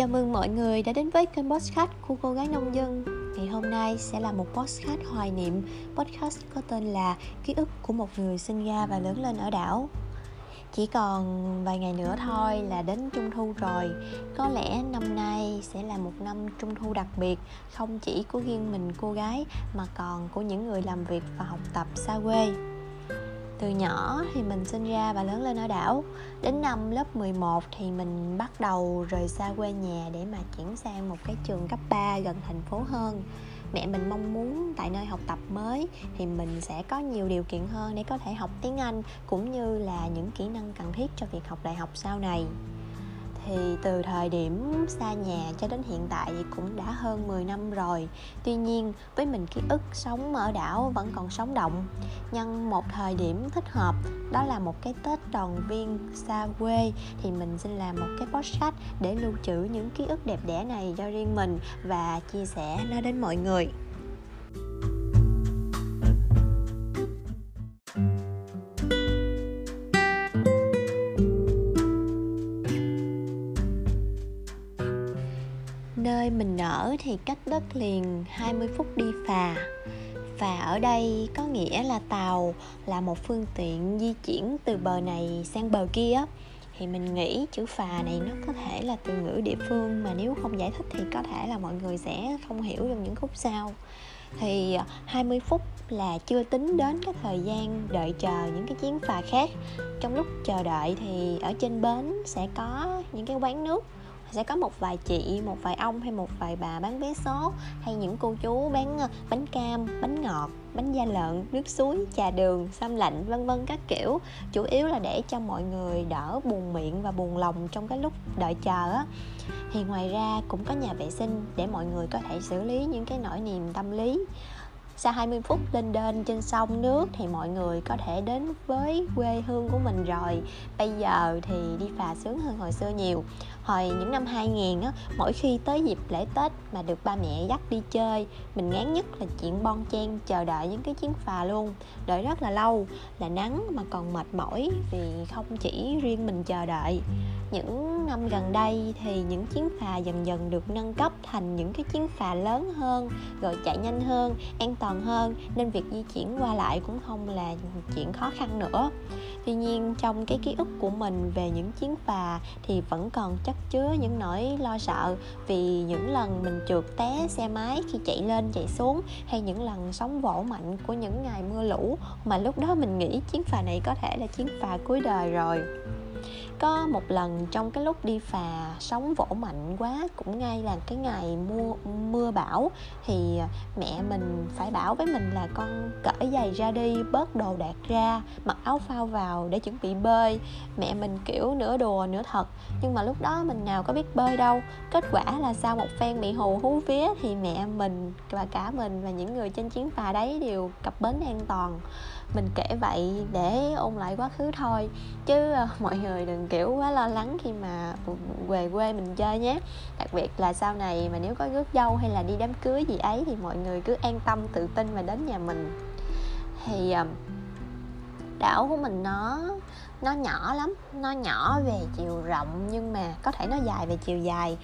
Chào mừng mọi người đã đến với kênh podcast của Cô Gái Nông Dân. Ngày hôm nay sẽ là một podcast hoài niệm. Podcast có tên là Ký ức của một người sinh ra và lớn lên ở đảo. Chỉ còn vài ngày nữa thôi là đến Trung Thu rồi. Có lẽ năm nay sẽ là một năm Trung Thu đặc biệt, không chỉ của riêng mình cô gái mà còn của những người làm việc và học tập xa quê. Từ nhỏ thì mình sinh ra và lớn lên ở đảo. Đến năm lớp 11 thì mình bắt đầu rời xa quê nhà để mà chuyển sang một cái trường cấp 3 gần thành phố hơn. Mẹ mình mong muốn tại nơi học tập mới thì mình sẽ có nhiều điều kiện hơn để có thể học tiếng Anh cũng như là những kỹ năng cần thiết cho việc học đại học sau này. Thì từ thời điểm xa nhà cho đến hiện tại thì cũng đã hơn 10 năm rồi. Tuy nhiên với mình, ký ức sống ở đảo vẫn còn sống động. Nhân một thời điểm thích hợp, đó là một cái Tết đoàn viên xa quê, thì mình xin làm một cái podcast để lưu trữ những ký ức đẹp đẽ này cho riêng mình và chia sẻ nó đến mọi người. Nơi mình ở thì cách đất liền 20 phút đi phà. Phà ở đây có nghĩa là tàu, là một phương tiện di chuyển từ bờ này sang bờ kia. Thì mình nghĩ chữ phà này nó có thể là từ ngữ địa phương, mà nếu không giải thích thì có thể là mọi người sẽ không hiểu trong những khúc sau. Thì 20 phút là chưa tính đến cái thời gian đợi chờ những cái chuyến phà khác. Trong lúc chờ đợi thì ở trên bến sẽ có những cái quán nước, sẽ có một vài chị, một vài ông hay một vài bà bán vé số, hay những cô chú bán bánh cam, bánh ngọt, bánh da lợn, nước suối, trà đường, sâm lạnh, vân vân các kiểu. Chủ yếu là để cho mọi người đỡ buồn miệng và buồn lòng trong cái lúc đợi chờ á. Thì ngoài ra cũng có nhà vệ sinh để mọi người có thể xử lý những cái nỗi niềm tâm lý. Sau 20 phút lên đên trên sông nước thì mọi người có thể đến với quê hương của mình rồi. Bây giờ thì đi phà sướng hơn hồi xưa nhiều. Hồi những năm 2000 á, mỗi khi tới dịp lễ Tết mà được ba mẹ dắt đi chơi, mình ngán nhất là chuyện bon chen chờ đợi những cái chuyến phà luôn. Đợi rất là lâu, là nắng mà còn mệt mỏi vì không chỉ riêng mình chờ đợi. Những năm gần đây thì những chuyến phà dần dần được nâng cấp thành những cái chuyến phà lớn hơn, rồi chạy nhanh hơn, an toàn hơn, nên việc di chuyển qua lại cũng không là chuyện khó khăn nữa. Tuy nhiên trong cái ký ức của mình về những chuyến phà thì vẫn còn chất chứa những nỗi lo sợ, vì những lần mình trượt té xe máy khi chạy lên chạy xuống, hay những lần sóng vỗ mạnh của những ngày mưa lũ, mà lúc đó mình nghĩ chuyến phà này có thể là chuyến phà cuối đời rồi. Có một lần trong cái lúc đi phà, sóng vỗ mạnh quá, cũng ngay là cái ngày mưa bão, thì mẹ mình phải bảo với mình là con cởi giày ra đi, bớt đồ đạc ra, mặc áo phao vào để chuẩn bị bơi. Mẹ mình kiểu nửa đùa nửa thật, nhưng mà lúc đó mình nào có biết bơi đâu. Kết quả là sau một phen bị hù hú vía thì mẹ mình và cả mình và những người trên chuyến phà đấy đều cập bến an toàn. Mình kể vậy để ôn lại quá khứ thôi, chứ mọi người đừng kiểu quá lo lắng khi mà về quê mình chơi nhé. Đặc biệt là sau này mà nếu có rước dâu hay là đi đám cưới gì ấy thì mọi người cứ an tâm tự tin mà đến nhà mình. Thì đảo của mình nó nhỏ lắm, nó nhỏ về chiều rộng nhưng mà có thể nó dài về chiều dài.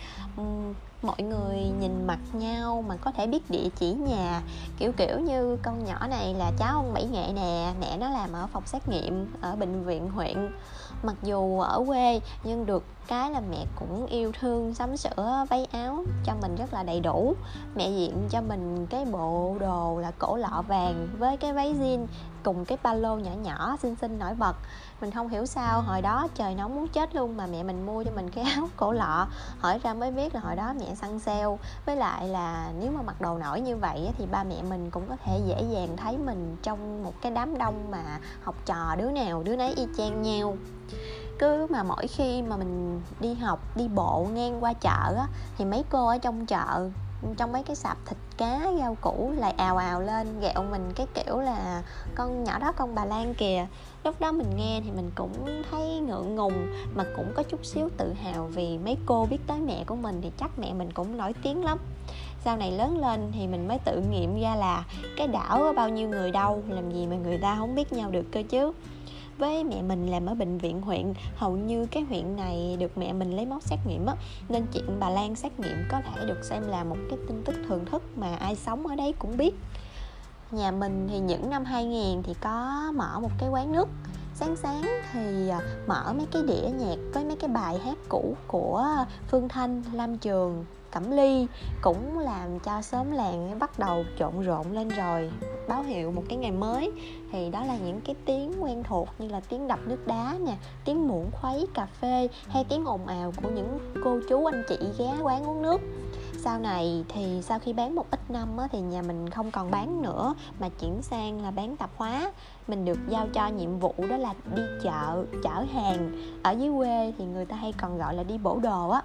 Mọi người nhìn mặt nhau mà có thể biết địa chỉ nhà, kiểu như con nhỏ này là cháu ông Bảy Nghệ nè, mẹ nó làm ở phòng xét nghiệm ở bệnh viện huyện. Mặc dù ở quê nhưng được cái là mẹ cũng yêu thương, sắm sửa váy áo cho mình rất là đầy đủ. Mẹ diện cho mình cái bộ đồ là cổ lọ vàng với cái váy jean cùng cái ba lô nhỏ nhỏ xinh xinh nổi bật. Mình không hiểu sao hồi đó trời nóng muốn chết luôn mà mẹ mình mua cho mình cái áo cổ lọ. Hỏi ra mới biết là hồi đó mẹ săn sale, với lại là nếu mà mặc đồ nổi như vậy thì ba mẹ mình cũng có thể dễ dàng thấy mình trong một cái đám đông mà học trò đứa nào đứa nấy y chang nhau. Cứ mà mỗi khi mà mình đi học, đi bộ ngang qua chợ á, thì mấy cô ở trong chợ, trong mấy cái sạp thịt cá rau củ lại ào ào lên ghẹo mình cái kiểu là con nhỏ đó con bà Lan kìa. Lúc đó mình nghe thì mình cũng thấy ngượng ngùng mà cũng có chút xíu tự hào, vì mấy cô biết tới mẹ của mình thì chắc mẹ mình cũng nổi tiếng lắm. Sau này lớn lên thì mình mới tự nghiệm ra là cái đảo có bao nhiêu người đâu, làm gì mà người ta không biết nhau được cơ chứ. với mẹ mình làm ở bệnh viện huyện, hầu như cái huyện này được mẹ mình lấy máu xét nghiệm á, nên chuyện bà Lan xét nghiệm có thể được xem là một cái tin tức thường thức mà ai sống ở đấy cũng biết. Nhà mình thì những năm 2000 thì có mở một cái quán nước. Sáng thì mở mấy cái đĩa nhạc với mấy cái bài hát cũ của Phương Thanh, Lam Trường, Cẩm Ly, cũng làm cho xóm làng bắt đầu trộn rộn lên rồi, báo hiệu một cái ngày mới. Thì đó là những cái tiếng quen thuộc như là tiếng đập nước đá nè, tiếng muỗng khuấy cà phê hay tiếng ồn ào của những cô chú anh chị ghé quán uống nước. Sau này thì sau khi bán một ít năm á, thì nhà mình không còn bán nữa mà chuyển sang là bán tạp hóa. Mình được giao cho nhiệm vụ đó là đi chợ, chở hàng. Ở dưới quê thì người ta hay còn gọi là đi bổ đồ á.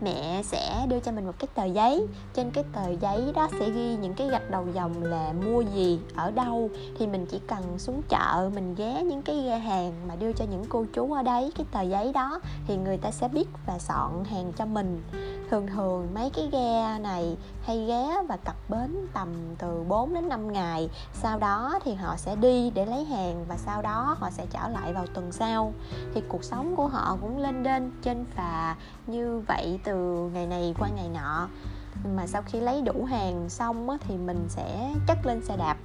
Mẹ sẽ đưa cho mình một cái tờ giấy. Trên cái tờ giấy đó sẽ ghi những cái gạch đầu dòng là mua gì, ở đâu. Thì mình chỉ cần xuống chợ, mình ghé những cái ghe hàng mà đưa cho những cô chú ở đấy cái tờ giấy đó, thì người ta sẽ biết và soạn hàng cho mình. Thường mấy cái ghe này hay ghé và cập bến tầm từ 4 đến 5 ngày. Sau đó thì họ sẽ đi để lấy hàng và sau đó họ sẽ trở lại vào tuần sau. Thì cuộc sống của họ cũng lên đên trên phà như vậy từ ngày này qua ngày nọ. Mà sau khi lấy đủ hàng xong á, thì mình sẽ chất lên xe đạp,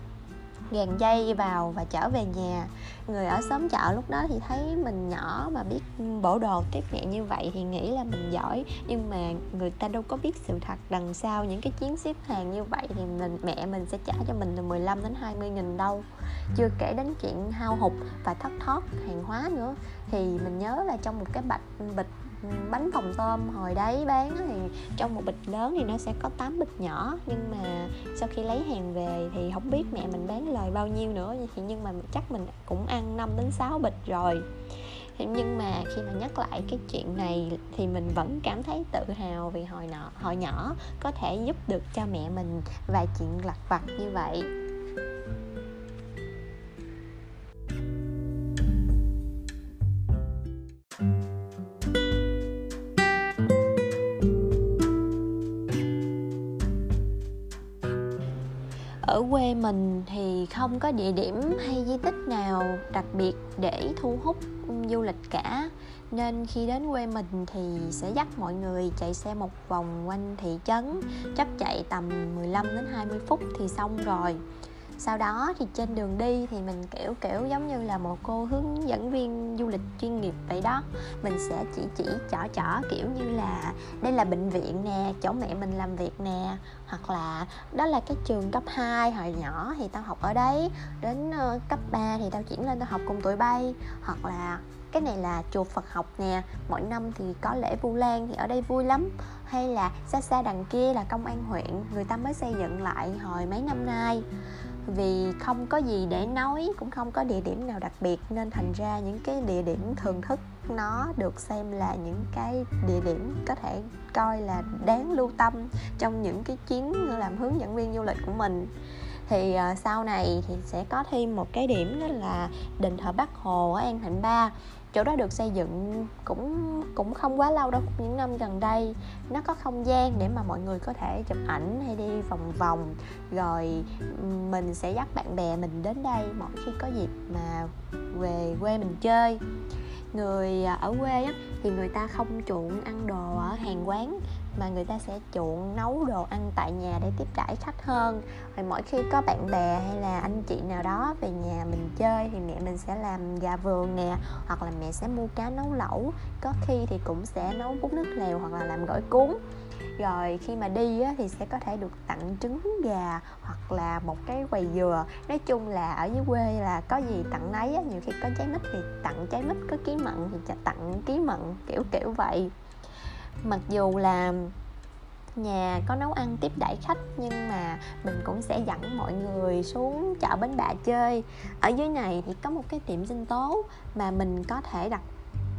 gàn dây vào và trở về nhà. Người ở xóm chợ lúc đó thì thấy mình nhỏ mà biết bổ đồ tiếp nhẹ như vậy thì nghĩ là mình giỏi, nhưng mà người ta đâu có biết sự thật đằng sau những cái chuyến ship hàng như vậy thì mẹ mình sẽ trả cho mình từ 15 đến 20 nghìn đâu. Chưa kể đến chuyện hao hụt và thất thoát hàng hóa nữa. Thì mình nhớ là trong một cái bịch bánh phồng tôm hồi đấy bán thì trong một bịch lớn thì nó sẽ có 8 bịch nhỏ, nhưng mà sau khi lấy hàng về thì không biết mẹ mình bán lời bao nhiêu nữa, nhưng mà chắc mình cũng ăn 5 đến 6 bịch rồi. Nhưng mà khi mà nhắc lại cái chuyện này thì mình vẫn cảm thấy tự hào vì hồi nhỏ có thể giúp được cho mẹ mình vài chuyện lặt vặt như vậy. Ở quê mình thì không có địa điểm hay di tích nào đặc biệt để thu hút du lịch cả, nên khi đến quê mình thì sẽ dắt mọi người chạy xe một vòng quanh thị trấn, chắc chạy tầm 15 đến 20 phút thì xong rồi. Sau đó thì trên đường đi thì mình kiểu giống như là một cô hướng dẫn viên du lịch chuyên nghiệp vậy đó. Mình sẽ chỉ chỏ kiểu như là đây là bệnh viện nè, chỗ mẹ mình làm việc nè, hoặc là đó là cái trường cấp 2 hồi nhỏ thì tao học ở đấy, đến cấp 3 thì tao chuyển lên tao học cùng tụi bay, hoặc là cái này là chùa Phật học nè, mỗi năm thì có lễ Vu Lan thì ở đây vui lắm, hay là xa đằng kia là công an huyện, người ta mới xây dựng lại hồi mấy năm nay. Vì không có gì để nói, cũng không có địa điểm nào đặc biệt, nên thành ra những cái địa điểm thường thức nó được xem là những cái địa điểm có thể coi là đáng lưu tâm trong những cái chuyến làm hướng dẫn viên du lịch của mình. Thì sau này thì sẽ có thêm một cái điểm đó là đền thờ Bác Hồ ở An Thạnh Ba. Chỗ đó được xây dựng cũng không quá lâu đâu, những năm gần đây. Nó có không gian để mà mọi người có thể chụp ảnh hay đi vòng. Rồi mình sẽ dắt bạn bè mình đến đây mỗi khi có dịp mà về quê mình chơi. Người ở quê á, thì người ta không chuộng ăn đồ ở hàng quán, mà người ta sẽ chuộng nấu đồ ăn tại nhà để tiếp đãi khách hơn. Rồi mỗi khi có bạn bè hay là anh chị nào đó về nhà mình chơi thì mẹ mình sẽ làm gà vườn nè, hoặc là mẹ sẽ mua cá nấu lẩu, có khi thì cũng sẽ nấu bún nước lèo hoặc là làm gỏi cuốn. Rồi khi mà đi á, thì sẽ có thể được tặng trứng gà hoặc là một cái quầy dừa. Nói chung là ở dưới quê là có gì tặng nấy á, nhiều khi có trái mít thì tặng trái mít, có ký mận thì tặng ký mận, kiểu vậy. Mặc dù là nhà có nấu ăn tiếp đãi khách, nhưng mà mình cũng sẽ dẫn mọi người xuống chợ Bến Bạ chơi. Ở dưới này thì có một cái tiệm sinh tố mà mình có thể đặt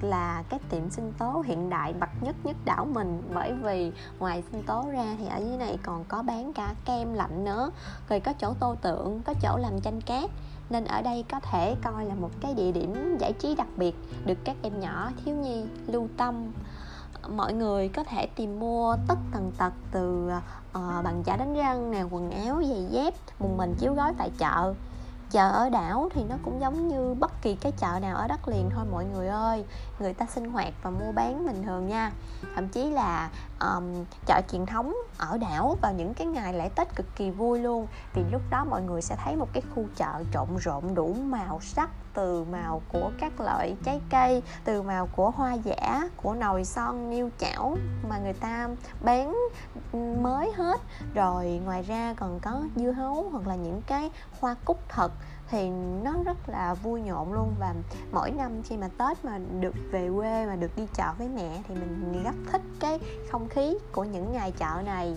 là cái tiệm sinh tố hiện đại bậc nhất đảo mình, bởi vì ngoài sinh tố ra thì ở dưới này còn có bán cả kem lạnh nữa, rồi có chỗ tô tượng, có chỗ làm tranh cát, nên ở đây có thể coi là một cái địa điểm giải trí đặc biệt được các em nhỏ thiếu nhi lưu tâm. Mọi người có thể tìm mua tất tần tật từ bằng chải đánh răng nè, quần áo, giày dép, mùng mình chiếu gói tại chợ. Chợ ở đảo thì nó cũng giống như bất kỳ cái chợ nào ở đất liền thôi mọi người ơi. Người ta sinh hoạt và mua bán bình thường nha. Thậm chí là chợ truyền thống ở đảo vào những cái ngày lễ Tết cực kỳ vui luôn. Vì lúc đó mọi người sẽ thấy một cái khu chợ trộn rộn đủ màu sắc, từ màu của các loại trái cây, từ màu của hoa giả, của nồi son, niêu chảo mà người ta bán mới hết. Rồi ngoài ra còn có dưa hấu hoặc là những cái hoa cúc thật thì nó rất là vui nhộn luôn. Và mỗi năm khi mà Tết mà được về quê mà được đi chợ với mẹ thì mình rất thích cái không khí của những ngày chợ này.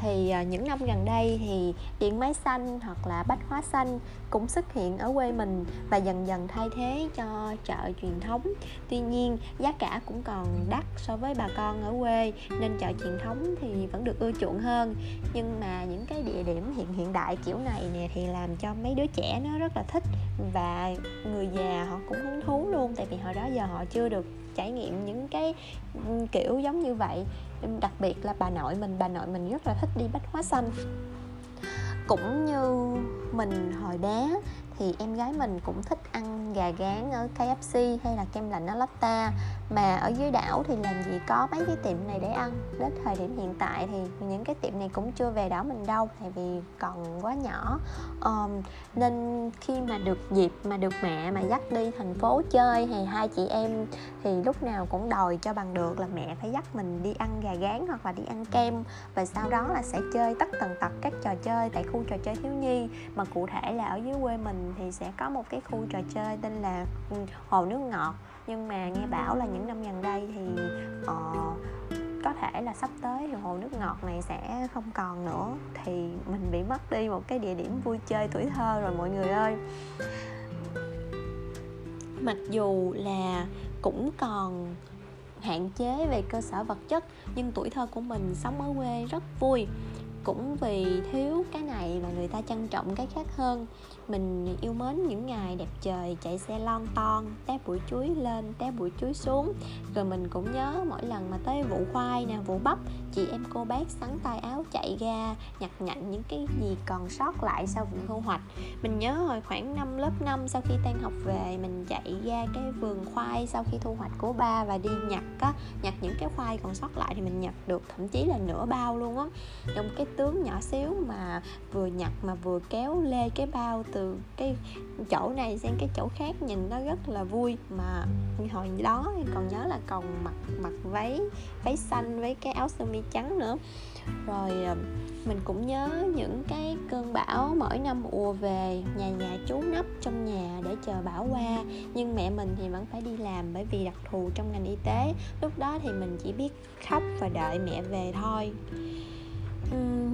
Thì những năm gần đây thì điện máy xanh hoặc là bách hóa xanh cũng xuất hiện ở quê mình và dần dần thay thế cho chợ truyền thống. Tuy nhiên giá cả cũng còn đắt so với bà con ở quê, nên chợ truyền thống thì vẫn được ưa chuộng hơn. Nhưng mà những cái địa điểm hiện đại kiểu này nè thì làm cho mấy đứa trẻ nó rất là thích, và người già họ cũng hứng thú luôn, tại vì hồi đó giờ họ chưa được trải nghiệm những cái kiểu giống như vậy. Đặc biệt là bà nội mình rất là thích đi bách hóa xanh. Cũng như mình hồi bé thì em gái mình cũng thích ăn gà rán ở KFC hay là kem lạnh ở Lotte. Mà ở dưới đảo thì làm gì có mấy cái tiệm này để ăn. Đến thời điểm hiện tại thì những cái tiệm này cũng chưa về đảo mình đâu, tại vì còn quá nhỏ. Nên khi mà được dịp mà được mẹ mà dắt đi thành phố chơi thì hai chị em thì lúc nào cũng đòi cho bằng được là mẹ phải dắt mình đi ăn gà rán hoặc là đi ăn kem. Và sau đó là sẽ chơi tất tần tật các trò chơi tại khu trò chơi thiếu nhi. Mà cụ thể là ở dưới quê mình thì sẽ có một cái khu trò chơi tên là hồ nước ngọt. Nhưng mà nghe bảo là những năm gần đây thì có thể là sắp tới thì hồ nước ngọt này sẽ không còn nữa, thì mình bị mất đi một cái địa điểm vui chơi tuổi thơ rồi mọi người ơi. Mặc dù là cũng còn hạn chế về cơ sở vật chất, nhưng tuổi thơ của mình sống ở quê rất vui. Cũng vì thiếu cái này mà người ta trân trọng cái khác hơn. Mình yêu mến những ngày đẹp trời, chạy xe lon ton, té bụi chuối lên, té bụi chuối xuống. Rồi mình cũng nhớ mỗi lần mà tới vụ khoai nè, vụ bắp, chị em cô bác sắn tay áo chạy ra nhặt nhạnh những cái gì còn sót lại sau vụ thu hoạch. Mình nhớ hồi khoảng năm lớp 5, sau khi tan học về mình chạy ra cái vườn khoai sau khi thu hoạch của ba và đi nhặt những cái khoai còn sót lại. Thì mình nhặt được thậm chí là nửa bao luôn á, trong cái tướng nhỏ xíu mà vừa nhặt mà vừa kéo lê cái bao từ cái chỗ này sang cái chỗ khác, nhìn nó rất là vui. Mà hồi đó còn nhớ là còn mặc váy xanh với cái áo sơ mi trắng nữa. Rồi mình cũng nhớ những cái cơn bão mỗi năm ùa về, nhà trú nấp trong nhà để chờ bão qua. Nhưng mẹ mình thì vẫn phải đi làm, bởi vì đặc thù trong ngành y tế. Lúc đó thì mình chỉ biết khóc và đợi mẹ về thôi.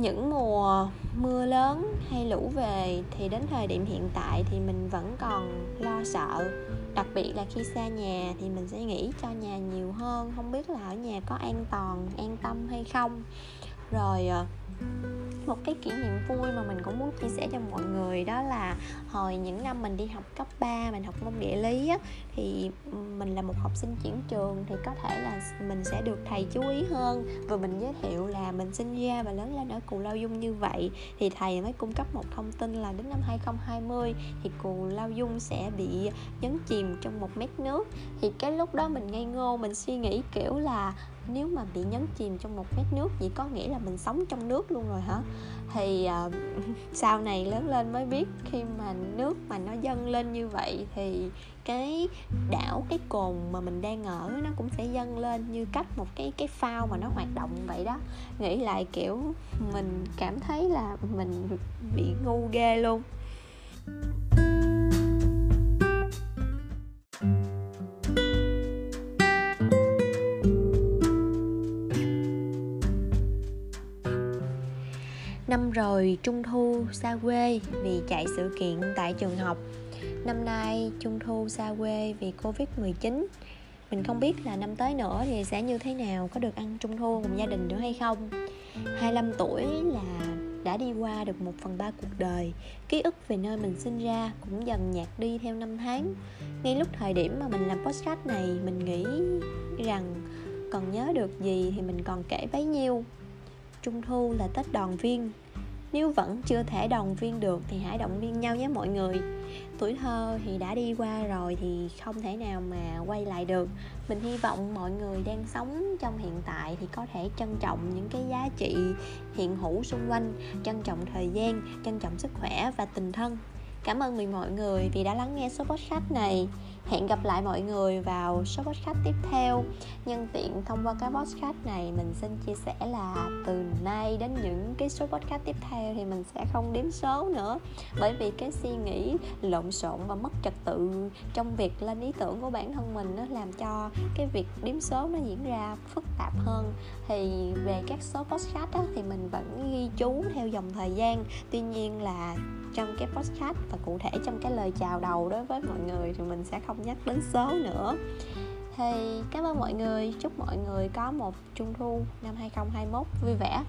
Những mùa mưa lớn hay lũ về thì đến thời điểm hiện tại thì mình vẫn còn lo sợ. Đặc biệt là khi xa nhà thì mình sẽ nghĩ cho nhà nhiều hơn, không biết là ở nhà có an toàn, an tâm hay không. Rồi một cái kỷ niệm vui mà mình cũng muốn chia sẻ cho mọi người, đó là hồi những năm mình đi học cấp 3, mình học môn địa lý á, thì mình là một học sinh chuyển trường, thì có thể là mình sẽ được thầy chú ý hơn. Vừa mình giới thiệu là mình sinh ra và lớn lên ở Cù Lao Dung như vậy, thì thầy mới cung cấp một thông tin là đến năm 2020 thì Cù Lao Dung sẽ bị nhấn chìm trong 1 mét nước. Thì cái lúc đó mình ngây ngô, mình suy nghĩ kiểu là nếu mà bị nhấn chìm trong 1 mét nước vậy có nghĩa là mình sống trong nước luôn rồi hả? Thì sau này lớn lên mới biết, khi mà nước mà nó dâng lên như vậy thì cái đảo, cái cồn mà mình đang ở nó cũng sẽ dâng lên như cách một cái phao mà nó hoạt động vậy đó. Nghĩ lại kiểu mình cảm thấy là mình bị ngu ghê luôn. Năm rồi Trung thu xa quê vì chạy sự kiện tại trường học. Năm nay Trung thu xa quê vì Covid-19. Mình không biết là năm tới nữa thì sẽ như thế nào, có được ăn Trung thu cùng gia đình nữa hay không. 25 tuổi là đã đi qua được 1/3 cuộc đời. Ký ức về nơi mình sinh ra cũng dần nhạt đi theo năm tháng. Ngay lúc thời điểm mà mình làm podcast này, mình nghĩ rằng còn nhớ được gì thì mình còn kể bấy nhiêu. Trung thu là Tết đoàn viên. Nếu vẫn chưa thể động viên được thì hãy động viên nhau nhé mọi người. Tuổi thơ thì đã đi qua rồi thì không thể nào mà quay lại được. Mình hy vọng mọi người đang sống trong hiện tại thì có thể trân trọng những cái giá trị hiện hữu xung quanh, trân trọng thời gian, trân trọng sức khỏe và tình thân. Cảm ơn mọi người vì đã lắng nghe số podcast này. Hẹn gặp lại mọi người vào số podcast tiếp theo. Nhân tiện thông qua cái podcast này, mình xin chia sẻ là từ nay đến những cái số podcast tiếp theo thì mình sẽ không đếm số nữa. Bởi vì cái suy nghĩ lộn xộn và mất trật tự trong việc lên ý tưởng của bản thân mình, nó làm cho cái việc đếm số nó diễn ra phức tạp hơn. Thì về các số podcast đó, thì mình vẫn ghi chú theo dòng thời gian. Tuy nhiên là trong cái podcast và cụ thể trong cái lời chào đầu đối với mọi người thì mình sẽ không nhắc đến số nữa. Thì cảm ơn mọi người, chúc mọi người có một Trung thu năm 2021 vui vẻ.